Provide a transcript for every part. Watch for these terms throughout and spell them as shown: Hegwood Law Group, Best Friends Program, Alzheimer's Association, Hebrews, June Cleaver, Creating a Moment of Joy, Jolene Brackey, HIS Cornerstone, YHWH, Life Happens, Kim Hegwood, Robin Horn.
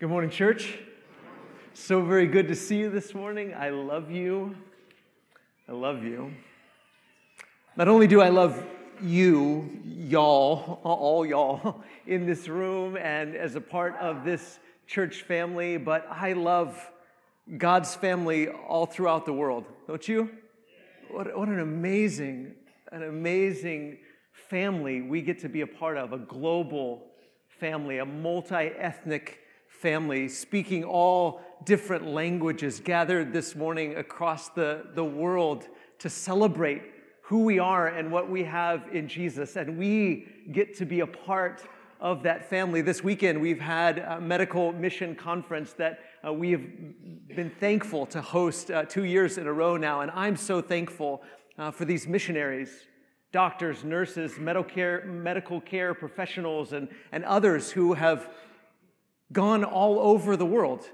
Good morning, church. So very good to see you this morning. I love you. I love you. Not only do I love you, y'all, all y'all, in this room and as a part of this church family, but I love God's family all throughout the world. Don't you? What an amazing family we get to be a part of, a global family, a multi-ethnic family, speaking all different languages, gathered this morning across the world to celebrate who we are and what we have in Jesus. And we get to be a part of that family. This weekend, we've had a medical mission conference that we have been thankful to host 2 years in a row now. And I'm so thankful for these missionaries, doctors, nurses, medical care professionals, and others who have gone all over the world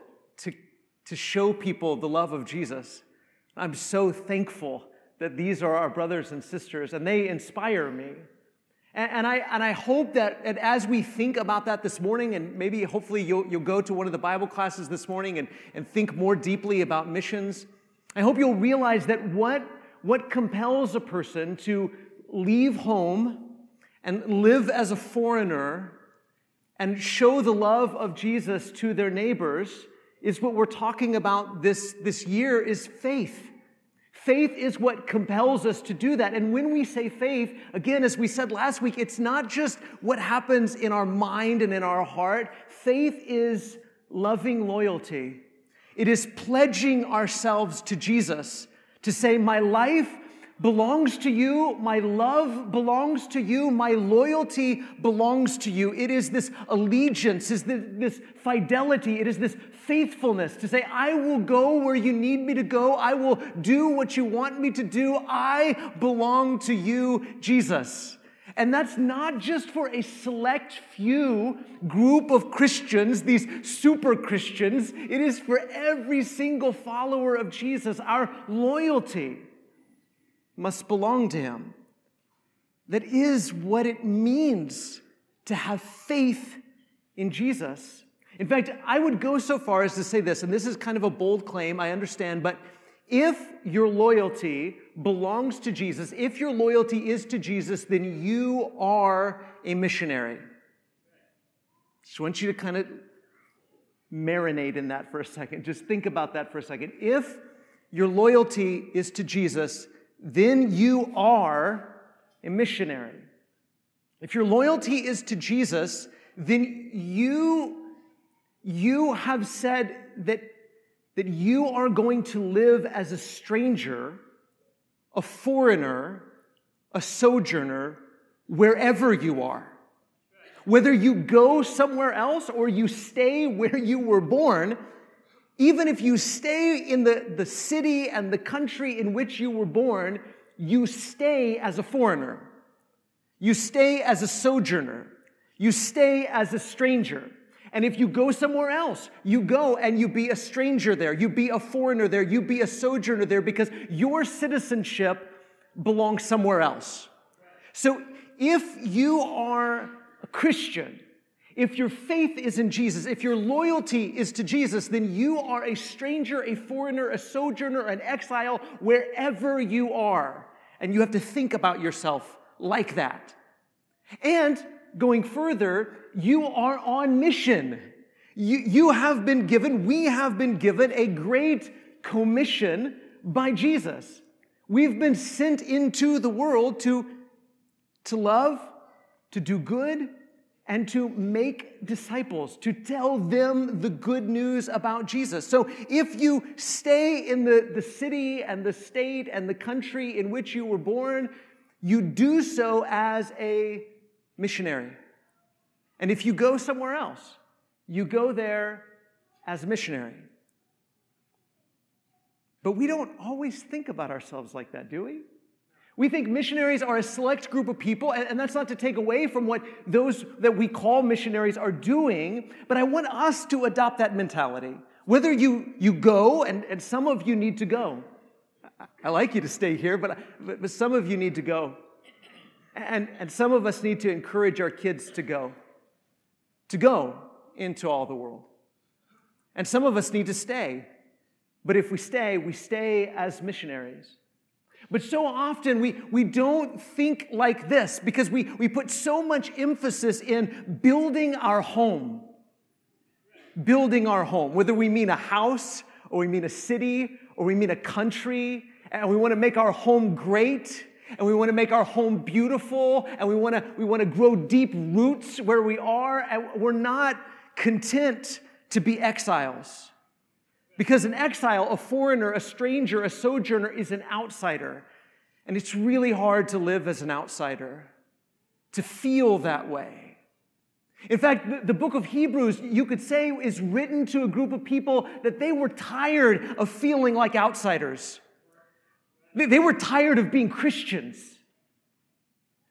to show people the love of Jesus. I'm so thankful that these are our brothers and sisters, and they inspire me. And I hope that as we think about that this morning, and maybe hopefully you'll go to one of the Bible classes this morning and think more deeply about missions, I hope you'll realize that what compels a person to leave home and live as a foreigner and show the love of Jesus to their neighbors is what we're talking about this year is faith. Faith is what compels us to do that. And when we say faith, again, as we said last week, it's not just what happens in our mind and in our heart. Faith is loving loyalty. It is pledging ourselves to Jesus to say, my life belongs to you, my love belongs to you, my loyalty belongs to you. It is this allegiance, is this fidelity, it is this faithfulness to say, I will go where you need me to go, I will do what you want me to do, I belong to you, Jesus. And that's not just for a select few group of Christians, these super Christians, it is for every single follower of Jesus. Our loyalty must belong to him. That is what it means to have faith in Jesus. In fact, I would go so far as to say this, and this is kind of a bold claim, I understand, but if your loyalty belongs to Jesus, if your loyalty is to Jesus, then you are a missionary. Just want you to kind of marinate in that for a second. Just think about that for a second. If your loyalty is to Jesus, then you are a missionary. If your loyalty is to Jesus, then you have said that you are going to live as a stranger, a foreigner, a sojourner, wherever you are. Whether you go somewhere else or you stay where you were born, even if you stay in the city and the country in which you were born, you stay as a foreigner. You stay as a sojourner. You stay as a stranger. And if you go somewhere else, you go and you be a stranger there. You be a foreigner there. You be a sojourner there because your citizenship belongs somewhere else. So if you are a Christian, if your faith is in Jesus, if your loyalty is to Jesus, then you are a stranger, a foreigner, a sojourner, an exile, wherever you are. And you have to think about yourself like that. And going further, you are on mission. You have been given, we have been given a great commission by Jesus. We've been sent into the world to love, to do good, and to make disciples, to tell them the good news about Jesus. So if you stay in the city and the state and the country in which you were born, you do so as a missionary. And if you go somewhere else, you go there as a missionary. But we don't always think about ourselves like that, do we? We think missionaries are a select group of people, and that's not to take away from what those that we call missionaries are doing, but I want us to adopt that mentality. Whether you go, and some of you need to go. I like you to stay here, but some of you need to go. And some of us need to encourage our kids to go into all the world. And some of us need to stay. But if we stay, we stay as missionaries. But so often we don't think like this because we put so much emphasis in building our home. Building our home, whether we mean a house or we mean a city or we mean a country, and we want to make our home great, and we want to make our home beautiful, and we want to grow deep roots where we are, and we're not content to be exiles. Because an exile, a foreigner, a stranger, a sojourner is an outsider. And it's really hard to live as an outsider, to feel that way. In fact, the book of Hebrews, you could say, is written to a group of people that they were tired of feeling like outsiders. They were tired of being Christians.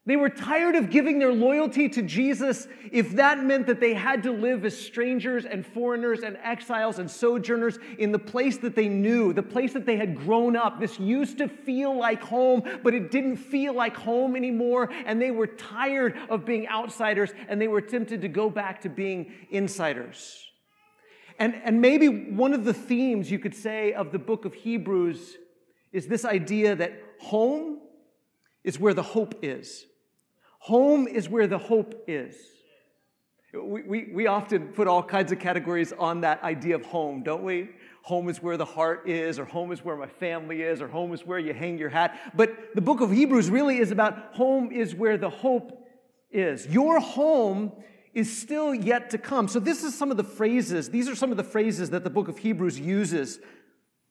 They were tired of giving their loyalty to Jesus if that meant that they had to live as strangers and foreigners and exiles and sojourners in the place that they knew, the place that they had grown up. This used to feel like home, but it didn't feel like home anymore, and they were tired of being outsiders, and they were tempted to go back to being insiders. And maybe one of the themes, you could say, of the book of Hebrews is this idea that home is where the hope is. Home is where the hope is. We often put all kinds of categories on that idea of home, don't we? Home is where the heart is, or home is where my family is, or home is where you hang your hat. But the book of Hebrews really is about home is where the hope is. Your home is still yet to come. So this is some of the phrases. These are some of the phrases that the book of Hebrews uses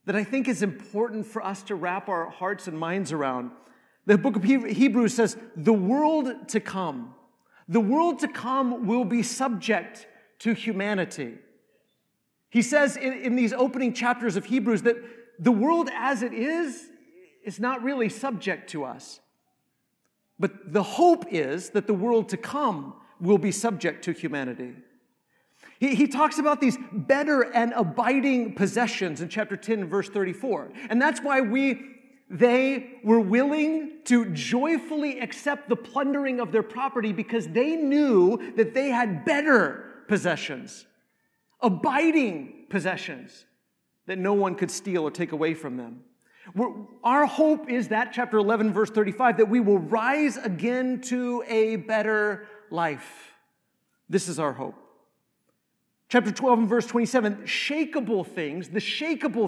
that I think is important for us to wrap our hearts and minds around. The book of Hebrews says, the world to come will be subject to humanity. He says in these opening chapters of Hebrews that the world as it is not really subject to us. But the hope is that the world to come will be subject to humanity. He talks about these better and abiding possessions in chapter 10, verse 34. And that's why they were willing to joyfully accept the plundering of their property because they knew that they had better possessions, abiding possessions that no one could steal or take away from them. Our hope is that, chapter 11, verse 35, that we will rise again to a better life. This is our hope. Chapter 12 and verse 27, the shakeable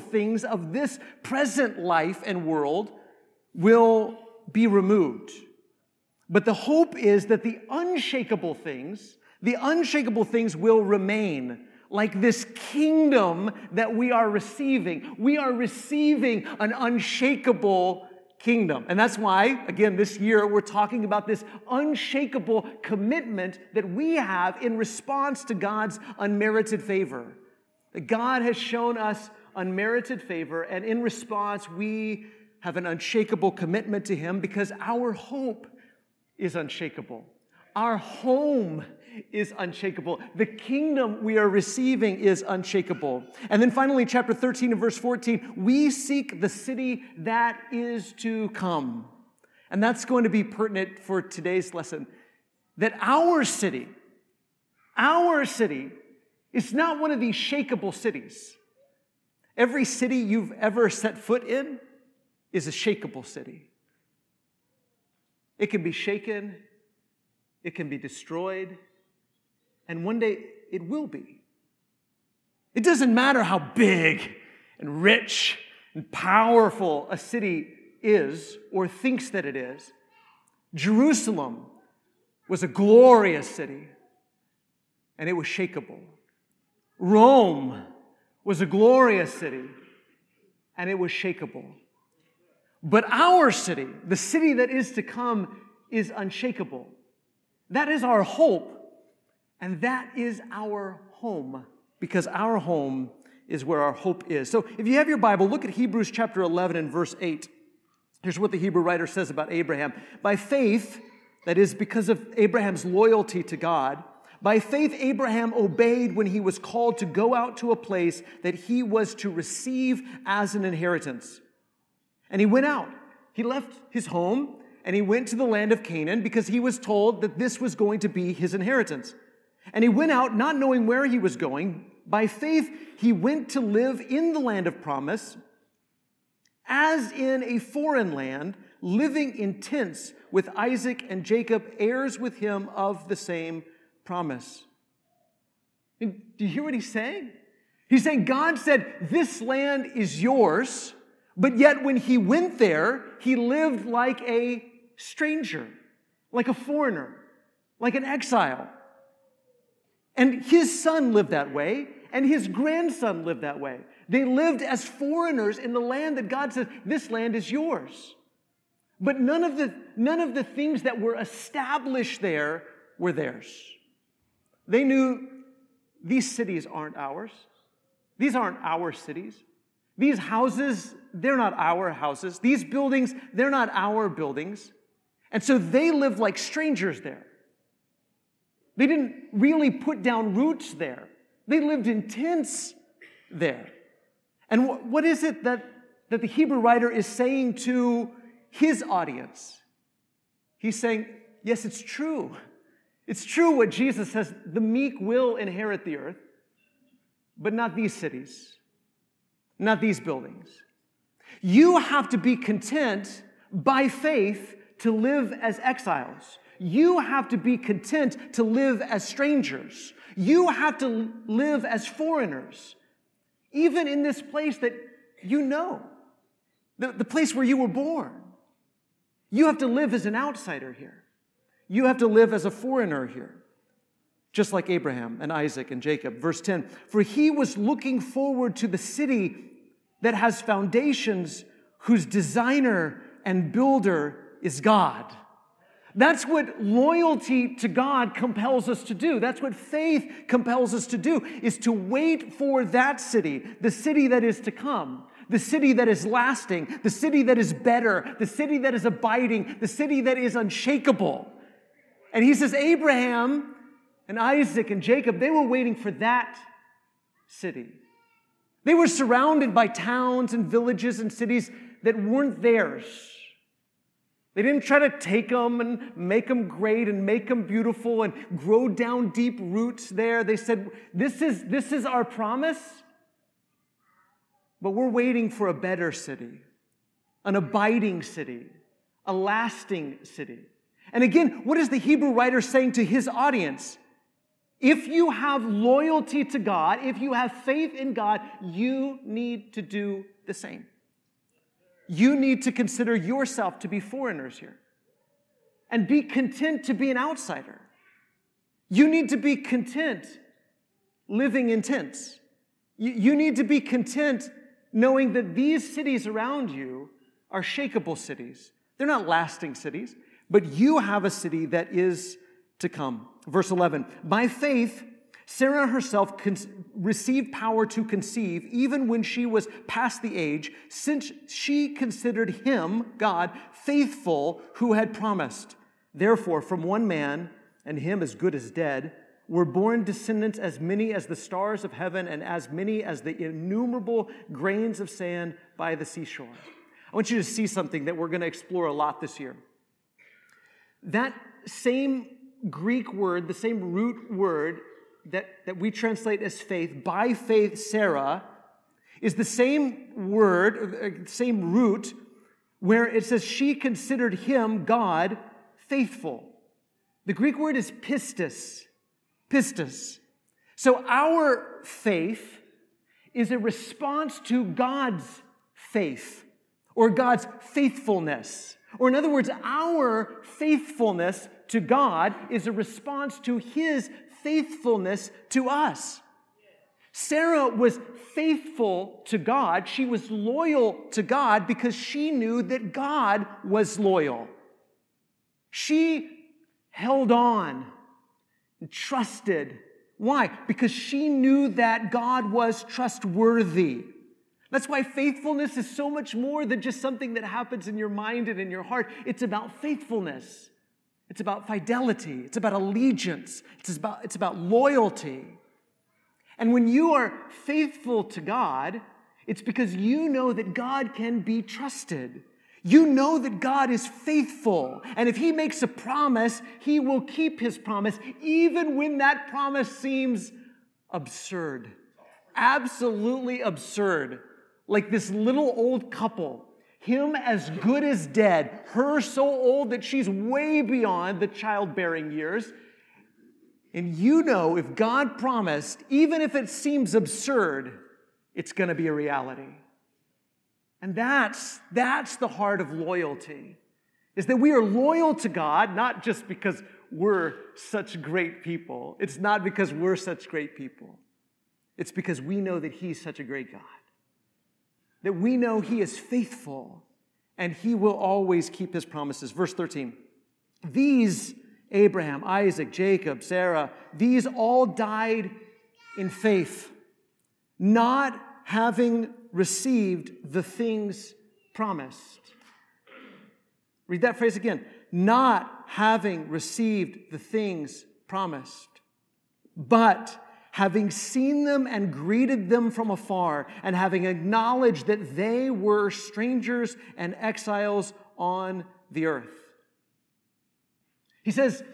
things of this present life and world will be removed. But the hope is that the unshakable things will remain, like this kingdom that we are receiving. We are receiving an unshakable kingdom. And that's why, again, this year we're talking about this unshakable commitment that we have in response to God's unmerited favor. That God has shown us unmerited favor, and in response we have an unshakable commitment to Him because our hope is unshakable. Our home is unshakable. The kingdom we are receiving is unshakable. And then finally, chapter 13 and verse 14, we seek the city that is to come. And that's going to be pertinent for today's lesson. That our city, is not one of these shakeable cities. Every city you've ever set foot in is a shakeable city. It can be shaken, it can be destroyed, and one day it will be. It doesn't matter how big and rich and powerful a city is or thinks that it is. Jerusalem was a glorious city, and it was shakeable. Rome was a glorious city, and it was shakeable. But our city, the city that is to come, is unshakable. That is our hope, and that is our home, because our home is where our hope is. So if you have your Bible, look at Hebrews chapter 11 and verse 8. Here's what the Hebrew writer says about Abraham. By faith, that is because of Abraham's loyalty to God, by faith Abraham obeyed when he was called to go out to a place that he was to receive as an inheritance. And he went out. He left his home, and he went to the land of Canaan because he was told that this was going to be his inheritance. And he went out not knowing where he was going, By faith, he went to live in the land of promise, as in a foreign land, living in tents with Isaac and Jacob, heirs with him of the same promise. And do you hear what he's saying? He's saying God said, this land is yours, but yet when he went there, he lived like a stranger, like a foreigner, like an exile. And his son lived that way, and his grandson lived that way. They lived as foreigners in the land that God says, this land is yours. But none of the things that were established there were theirs. They knew these cities aren't ours. These aren't our cities. These houses, they're not our houses. These buildings, they're not our buildings. And so they lived like strangers there. They didn't really put down roots there. They lived in tents there. And what is it that the Hebrew writer is saying to his audience? He's saying, yes, it's true. It's true what Jesus says, the meek will inherit the earth, but not these cities, not these buildings. You have to be content by faith to live as exiles. You have to be content to live as strangers. You have to live as foreigners, even in this place that you know, the place where you were born. You have to live as an outsider here. You have to live as a foreigner here, just like Abraham and Isaac and Jacob. Verse 10, for he was looking forward to the city that has foundations, whose designer and builder is God. That's what loyalty to God compels us to do. That's what faith compels us to do, is to wait for that city, the city that is to come, the city that is lasting, the city that is better, the city that is abiding, the city that is unshakable. And he says, Abraham and Isaac and Jacob, they were waiting for that city. They were surrounded by towns and villages and cities that weren't theirs. They didn't try to take them and make them great and make them beautiful and grow down deep roots there. They said, this is our promise, but we're waiting for a better city, an abiding city, a lasting city. And again, what is the Hebrew writer saying to his audience? If you have loyalty to God, if you have faith in God, you need to do the same. You need to consider yourself to be foreigners here and be content to be an outsider. You need to be content living in tents. You need to be content knowing that these cities around you are shakable cities. They're not lasting cities, but you have a city that is to come. Verse 11, by faith, Sarah herself received power to conceive even when she was past the age, since she considered him, God, faithful who had promised. Therefore, from one man, and him as good as dead, were born descendants as many as the stars of heaven and as many as the innumerable grains of sand by the seashore. I want you to see something that we're going to explore a lot this year. That same Greek word, the same root word, that we translate as faith, by faith Sarah, is the same word, same root, where it says she considered him, God, faithful. The Greek word is pistis. Pistis. So our faith is a response to God's faith, or God's faithfulness. Or in other words, our faithfulness to God is a response to his faithfulness to us. Sarah was faithful to God. She was loyal to God because she knew that God was loyal. She held on and trusted. Why? Because she knew that God was trustworthy. That's why faithfulness is so much more than just something that happens in your mind and in your heart. It's about faithfulness. It's about fidelity. It's about allegiance. It's about loyalty. And when you are faithful to God, it's because you know that God can be trusted. You know that God is faithful. And if he makes a promise, he will keep his promise, even when that promise seems absurd absolutely absurd. Like this little old couple, him as good as dead, her so old that she's way beyond the childbearing years. And you know, if God promised, even if it seems absurd, it's going to be a reality. And that's the heart of loyalty, is that we are loyal to God, not just because we're such great people. It's not because we're such great people. It's because we know that He's such a great God, that we know He is faithful and He will always keep His promises. Verse 13, these Abraham, Isaac, Jacob, Sarah, these all died in faith, not having received the things promised. Read that phrase again. Not having received the things promised, but having seen them and greeted them from afar, and having acknowledged that they were strangers and exiles on the earth. He says,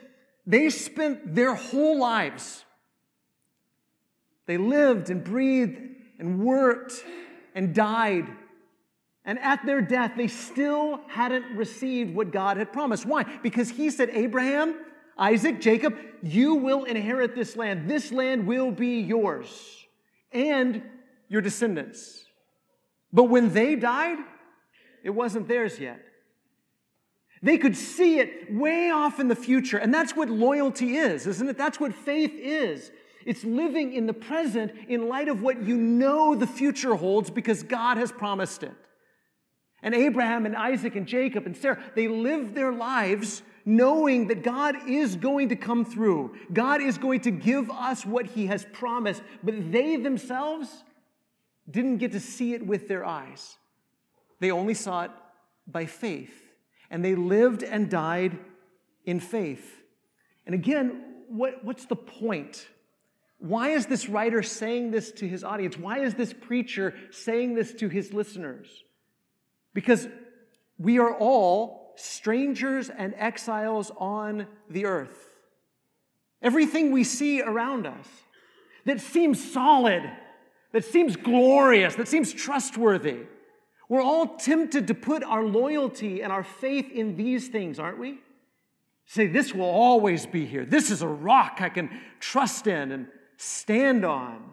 they spent their whole lives. They lived and breathed and worked and died. And at their death, they still hadn't received what God had promised. Why? Because He said, Abraham, Isaac, Jacob, you will inherit this land. This land will be yours and your descendants. But when they died, it wasn't theirs yet. They could see it way off in the future. And that's what loyalty is, isn't it? That's what faith is. It's living in the present in light of what you know the future holds because God has promised it. And Abraham and Isaac and Jacob and Sarah, they lived their lives knowing that God is going to come through. God is going to give us what He has promised. But they themselves didn't get to see it with their eyes. They only saw it by faith. And they lived and died in faith. And again, what's the point? Why is this writer saying this to his audience? Why is this preacher saying this to his listeners? Because we are all strangers and exiles on the earth. Everything we see around us that seems solid, that seems glorious, that seems trustworthy, we're all tempted to put our loyalty and our faith in these things, aren't we? Say, this will always be here. This is a rock I can trust in and stand on.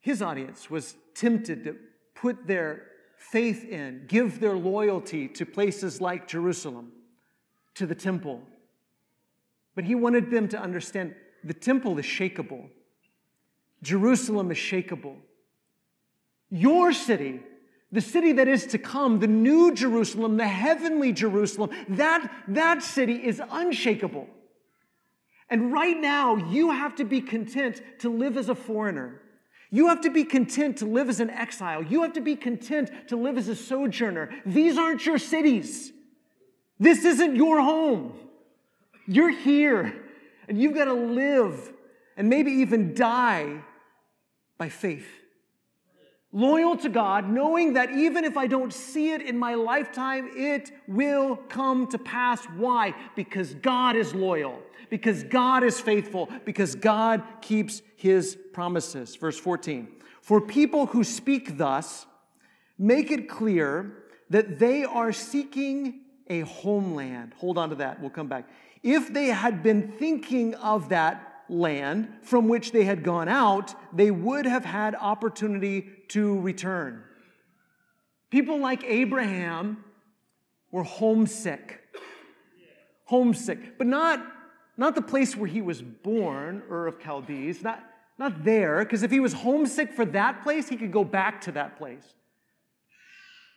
His audience was tempted to put their faith in, give their loyalty to places like Jerusalem, to the temple. But he wanted them to understand the temple is shakeable. Jerusalem is shakeable. Your city, the city that is to come, the new Jerusalem, the heavenly Jerusalem, that city is unshakable. And right now, you have to be content to live as a foreigner. You have to be content to live as an exile. You have to be content to live as a sojourner. These aren't your cities. This isn't your home. You're here, and you've got to live and maybe even die by faith. Loyal to God, knowing that even if I don't see it in my lifetime, it will come to pass. Why? Because God is loyal. Because God is faithful. Because God keeps His promises. Verse 14, for people who speak thus, make it clear that they are seeking a homeland. Hold on to that. We'll come back. If they had been thinking of that land from which they had gone out, they would have had opportunity to return. People like Abraham were homesick. Homesick. But not the place where he was born, Ur of Chaldees. Not there, because if he was homesick for that place, he could go back to that place.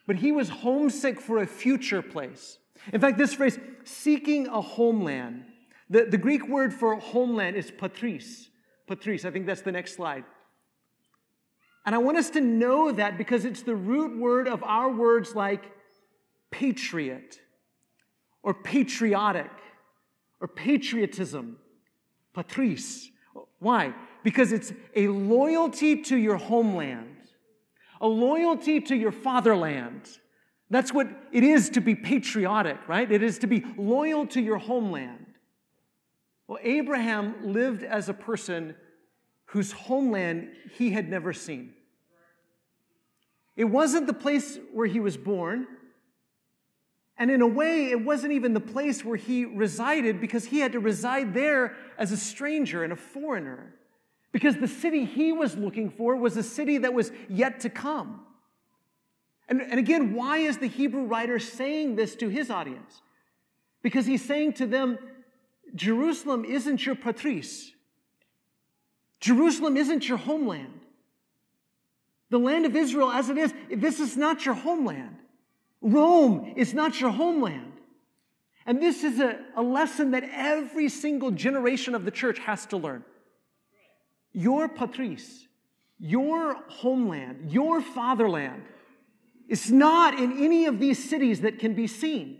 But he was homesick for a future place. In fact, this phrase, seeking a homeland, the Greek word for homeland is patris. Patris, I think that's the next slide. And I want us to know that because it's the root word of our words like patriot or patriotic or patriotism. Patris. Why? Because it's a loyalty to your homeland, a loyalty to your fatherland. That's what it is to be patriotic, right? It is to be loyal to your homeland. Well, Abraham lived as a person whose homeland he had never seen. It wasn't the place where he was born, and in a way, it wasn't even the place where he resided, because he had to reside there as a stranger and a foreigner, because the city he was looking for was a city that was yet to come. And again, why is the Hebrew writer saying this to his audience? Because he's saying to them, Jerusalem isn't your patris. Jerusalem isn't your homeland. The land of Israel as it is, this is not your homeland. Rome is not your homeland. And this is a lesson that every single generation of the church has to learn. Your patris, your homeland, your fatherland, it's not in any of these cities that can be seen.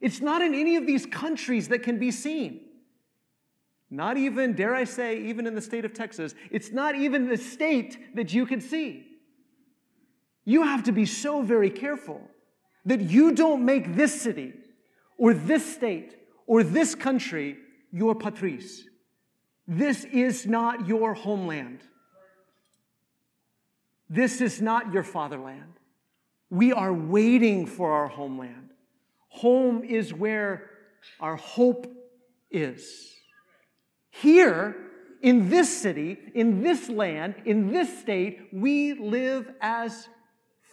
It's not in any of these countries that can be seen. Not even, dare I say, even in the state of Texas. It's not even the state that you can see. You have to be so very careful that you don't make this city or this state or this country your patris. This is not your homeland. This is not your fatherland. We are waiting for our homeland. Home is where our hope is. Here, in this city, in this land, in this state, we live as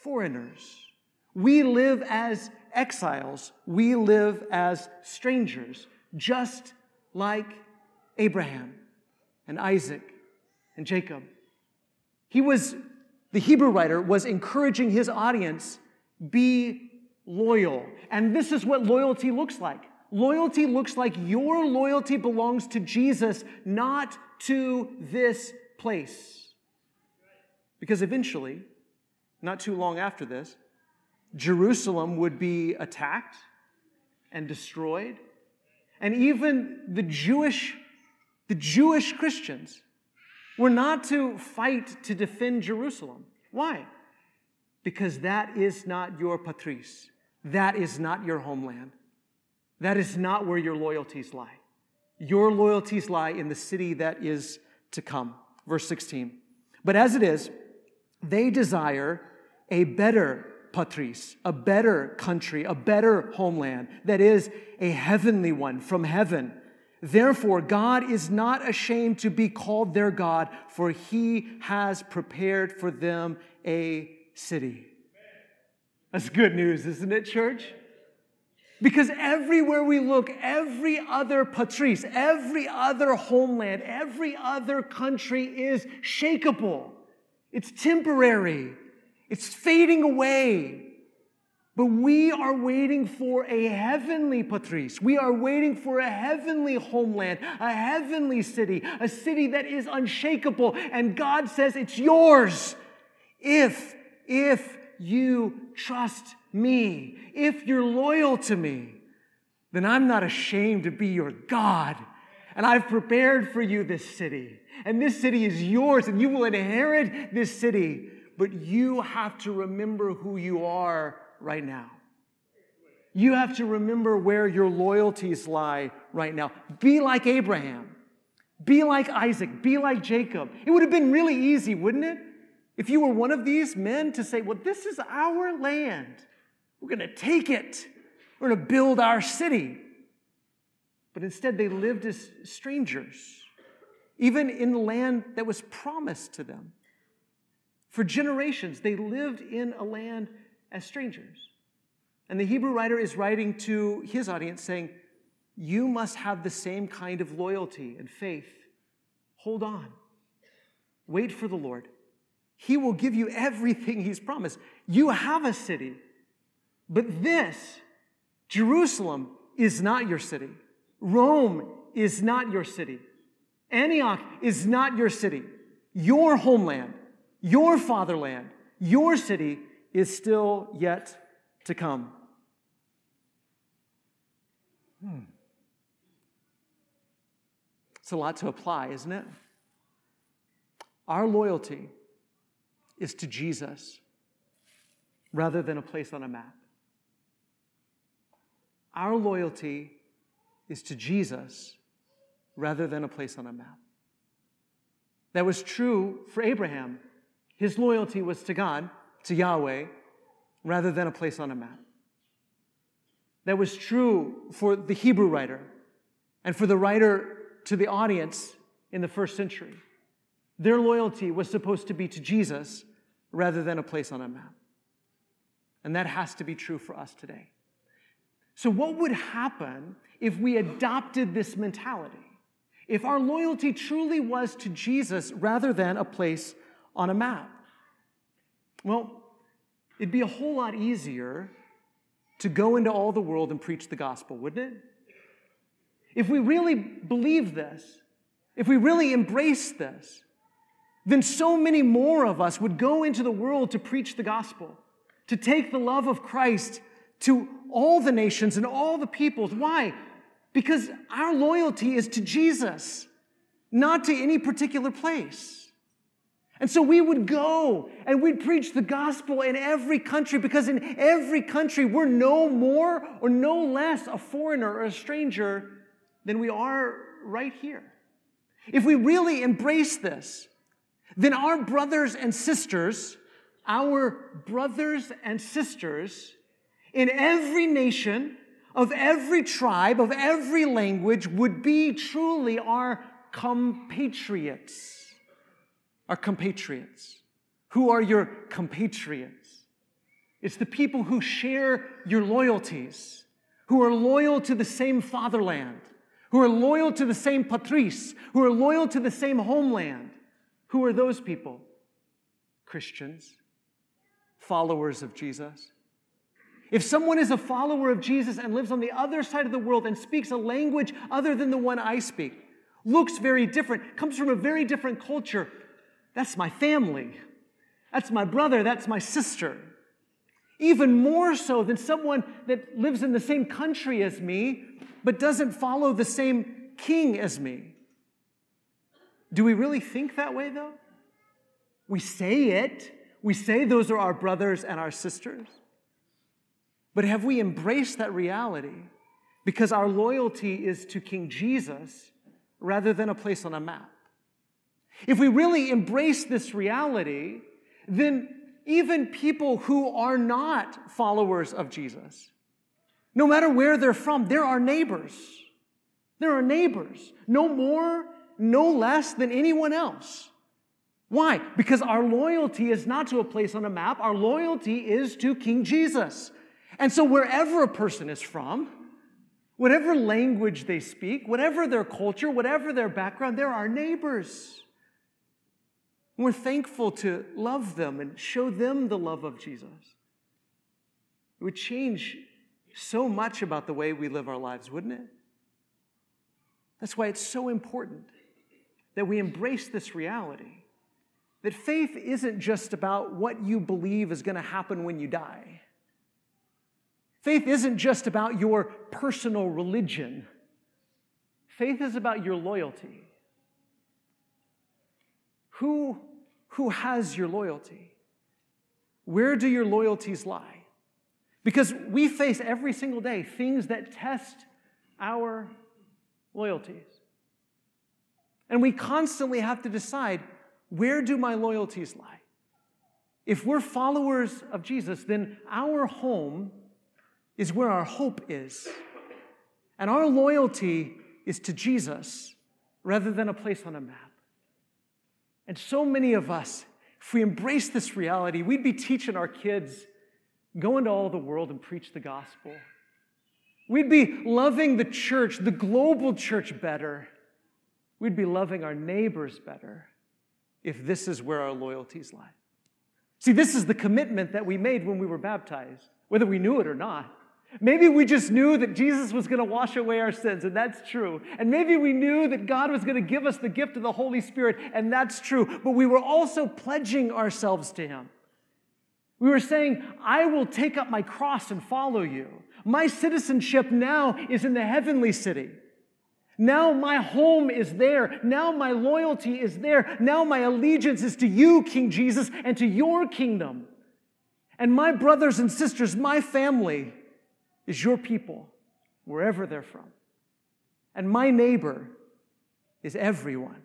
foreigners. We live as exiles. We live as strangers, just like Abraham and Isaac and Jacob. The Hebrew writer was encouraging his audience, be loyal. And this is what loyalty looks like. Loyalty looks like your loyalty belongs to Jesus, not to this place. Because eventually, not too long after this, Jerusalem would be attacked and destroyed. And even the Jewish Christians were not to fight to defend Jerusalem. Why? Because that is not your patris. That is not your homeland. That is not where your loyalties lie. Your loyalties lie in the city that is to come. Verse 16. But as it is, they desire a better patris, a better country, a better homeland, that is a heavenly one from heaven. Therefore, God is not ashamed to be called their God, for he has prepared for them a city. That's good news, isn't it, church? Because everywhere we look, every other patris, every other homeland, every other country is shakeable. It's temporary. It's fading away. But we are waiting for a heavenly patris. We are waiting for a heavenly homeland, a heavenly city, a city that is unshakable. And God says it's yours if you trust me, if you're loyal to me, then I'm not ashamed to be your God. And I've prepared for you this city. And this city is yours, and you will inherit this city. But you have to remember who you are right now. You have to remember where your loyalties lie right now. Be like Abraham. Be like Isaac. Be like Jacob. It would have been really easy, wouldn't it? If you were one of these men to say, well, this is our land. We're going to take it. We're going to build our city. But instead, they lived as strangers, even in the land that was promised to them. For generations, they lived in a land as strangers. And the Hebrew writer is writing to his audience saying, you must have the same kind of loyalty and faith. Hold on. Wait for the Lord. He will give you everything he's promised. You have a city, but this, Jerusalem, is not your city. Rome is not your city. Antioch is not your city. Your homeland, your fatherland, your city is still yet to come. It's a lot to apply, isn't it? Our loyalty is to Jesus rather than a place on a map. Our loyalty is to Jesus rather than a place on a map. that was true for Abraham. His loyalty was to God, to Yahweh, rather than a place on a map. That was true for the Hebrew writer and for the writer to the audience in the first century. Their loyalty was supposed to be to Jesus rather than a place on a map. And that has to be true for us today. So what would happen if we adopted this mentality? If our loyalty truly was to Jesus rather than a place on a map? Well, it'd be a whole lot easier to go into all the world and preach the gospel, wouldn't it? If we really believe this, if we really embrace this, then so many more of us would go into the world to preach the gospel, to take the love of Christ to all the nations and all the peoples. Why? Because our loyalty is to Jesus, not to any particular place. And so we would go and we'd preach the gospel in every country, because in every country we're no more or no less a foreigner or a stranger than we are right here. If we really embrace this, then our brothers and sisters in every nation, of every tribe, of every language would be truly our compatriots. Our compatriots. Who are your compatriots? It's the people who share your loyalties, who are loyal to the same fatherland, who are loyal to the same patris, who are loyal to the same homeland. Who are those people? Christians, followers of Jesus. If someone is a follower of Jesus and lives on the other side of the world and speaks a language other than the one I speak, looks very different, comes from a very different culture, that's my family. That's my brother. That's my sister. Even more so than someone that lives in the same country as me but doesn't follow the same king as me. Do we really think that way, though? We say it. We say those are our brothers and our sisters. But have we embraced that reality because our loyalty is to King Jesus rather than a place on a map? If we really embrace this reality, then even people who are not followers of Jesus, no matter where they're from, they're our neighbors. They're our neighbors. No more, no less than anyone else. Why? Because our loyalty is not to a place on a map. Our loyalty is to King Jesus. And so wherever a person is from, whatever language they speak, whatever their culture, whatever their background, they're our neighbors. We're thankful to love them and show them the love of Jesus. It would change so much about the way we live our lives, wouldn't it? That's why it's so important that we embrace this reality, that faith isn't just about what you believe is going to happen when you die. Faith isn't just about your personal religion. Faith is about your loyalty. Who has your loyalty? Where do your loyalties lie? Because we face every single day things that test our loyalties. And we constantly have to decide, where do my loyalties lie? If we're followers of Jesus, then our home is where our hope is. And our loyalty is to Jesus rather than a place on a map. And so many of us, if we embrace this reality, we'd be teaching our kids, go into all the world and preach the gospel. We'd be loving the church, the global church, better. We'd be loving our neighbors better if this is where our loyalties lie. See, this is the commitment that we made when we were baptized, whether we knew it or not. Maybe we just knew that Jesus was going to wash away our sins, and that's true. And maybe we knew that God was going to give us the gift of the Holy Spirit, and that's true. But we were also pledging ourselves to Him. We were saying, I will take up my cross and follow you. My citizenship now is in the heavenly city. Now my home is there. Now my loyalty is there. Now my allegiance is to you, King Jesus, and to your kingdom. And my brothers and sisters, my family is your people, wherever they're from. And my neighbor is everyone.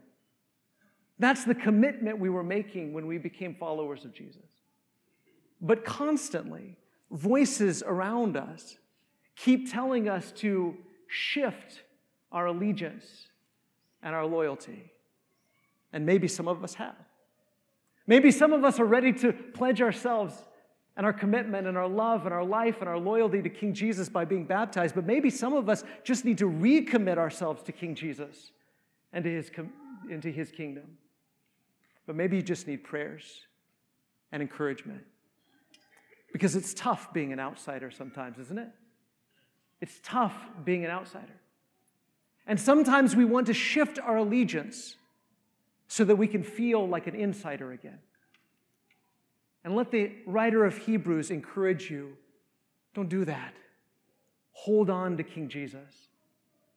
That's the commitment we were making when we became followers of Jesus. But constantly, voices around us keep telling us to shift our allegiance and our loyalty. And maybe some of us have. Maybe some of us are ready to pledge ourselves and our commitment and our love and our life and our loyalty to King Jesus by being baptized. But maybe some of us just need to recommit ourselves to King Jesus and to his into his kingdom. But maybe you just need prayers and encouragement. Because it's tough being an outsider sometimes, isn't it? It's tough being an outsider. And sometimes we want to shift our allegiance so that we can feel like an insider again. And let the writer of Hebrews encourage you, don't do that. Hold on to King Jesus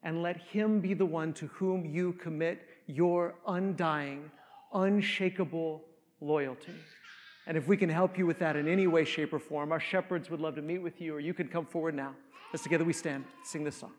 and let him be the one to whom you commit your undying, unshakable loyalty. And if we can help you with that in any way, shape, or form, our shepherds would love to meet with you, or you can come forward now. As together we stand, sing this song.